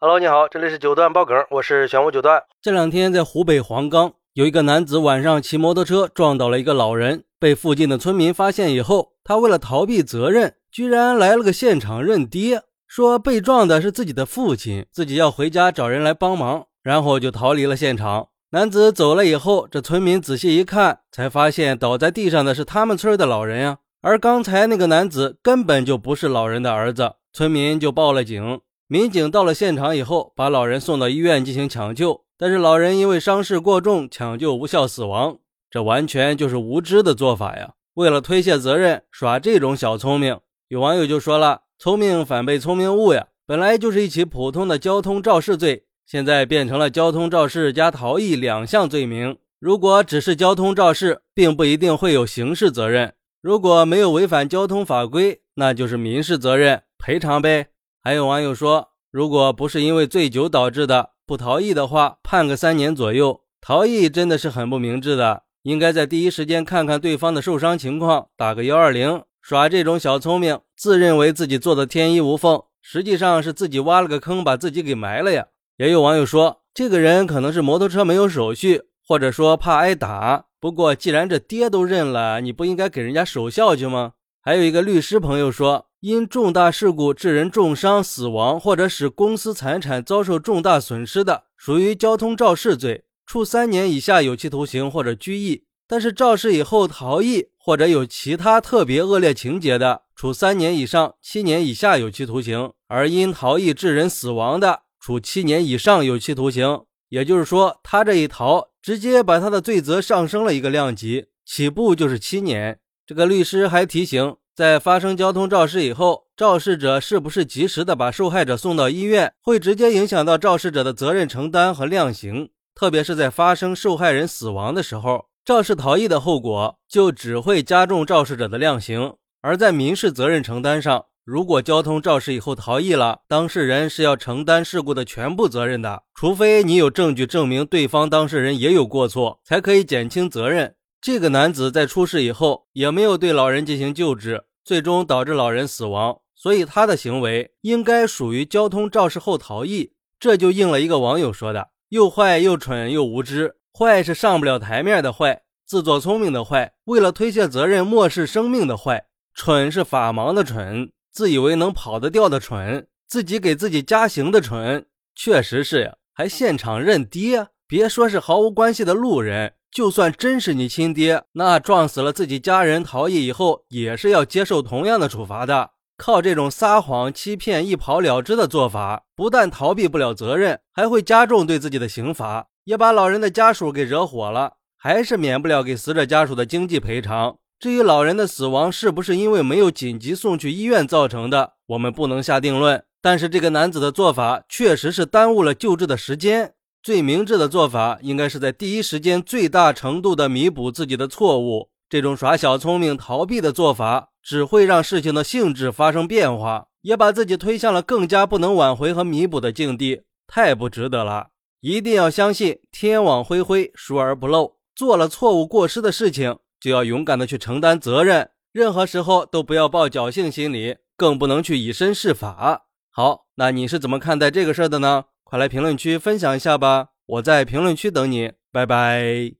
Hello， 你好，这里是九段爆梗，我是玄武九段。这两天在湖北黄冈，有一个男子晚上骑摩托车撞倒了一个老人，被附近的村民发现以后，他为了逃避责任，居然来了个现场认爹，说被撞的是自己的父亲，自己要回家找人来帮忙，然后就逃离了现场。男子走了以后，这村民仔细一看，才发现倒在地上的是他们村的老人呀，而刚才那个男子根本就不是老人的儿子，村民就报了警。民警到了现场以后，把老人送到医院进行抢救，但是老人因为伤势过重，抢救无效死亡。这完全就是无知的做法呀！为了推卸责任，耍这种小聪明。有网友就说了，聪明反被聪明误呀！本来就是一起普通的交通肇事罪，现在变成了交通肇事加逃逸两项罪名。如果只是交通肇事，并不一定会有刑事责任，如果没有违反交通法规，那就是民事责任，赔偿呗。还有网友说，如果不是因为醉酒导致的，不逃逸的话，判个3年左右。逃逸真的是很不明智的，应该在第一时间看看对方的受伤情况，打个120。耍这种小聪明，自认为自己做的天衣无缝，实际上是自己挖了个坑把自己给埋了呀。也有网友说，这个人可能是摩托车没有手续，或者说怕挨打，不过既然这爹都认了，你不应该给人家守孝去吗？还有一个律师朋友说，因重大事故致人重伤、死亡，或者使公司财产遭受重大损失的，属于交通肇事罪，处3年以下有期徒刑或者拘役；但是肇事以后逃逸或者有其他特别恶劣情节的，处3年以上7年以下有期徒刑；而因逃逸致人死亡的，处7年以上有期徒刑。也就是说，他这一逃，直接把他的罪责上升了一个量级，起步就是7年。这个律师还提醒，在发生交通肇事以后，肇事者是不是及时的把受害者送到医院，会直接影响到肇事者的责任承担和量刑。特别是在发生受害人死亡的时候，肇事逃逸的后果就只会加重肇事者的量刑。而在民事责任承担上，如果交通肇事以后逃逸了，当事人是要承担事故的全部责任的，除非你有证据证明对方当事人也有过错，才可以减轻责任。这个男子在出事以后，也没有对老人进行救治，最终导致老人死亡，所以他的行为应该属于交通肇事后逃逸。这就应了一个网友说的，又坏又蠢又无知，坏是上不了台面的坏，自作聪明的坏，为了推卸责任漠视生命的坏，蠢是法盲的蠢，自以为能跑得掉的蠢，自己给自己加刑的蠢。确实是呀，还现场认爹，别说是毫无关系的路人，就算真是你亲爹，那撞死了自己家人逃逸以后，也是要接受同样的处罚的。靠这种撒谎欺骗一跑了之的做法，不但逃避不了责任，还会加重对自己的刑罚，也把老人的家属给惹火了，还是免不了给死者家属的经济赔偿。至于老人的死亡是不是因为没有紧急送去医院造成的，我们不能下定论，但是这个男子的做法确实是耽误了救治的时间。最明智的做法应该是在第一时间最大程度的弥补自己的错误，这种耍小聪明逃避的做法只会让事情的性质发生变化，也把自己推向了更加不能挽回和弥补的境地，太不值得了。一定要相信天网恢恢，疏而不漏，做了错误过失的事情就要勇敢的去承担责任，任何时候都不要抱侥幸心理，更不能去以身试法。好，那你是怎么看待这个事儿的呢？快来评论区分享一下吧，我在评论区等你，拜拜。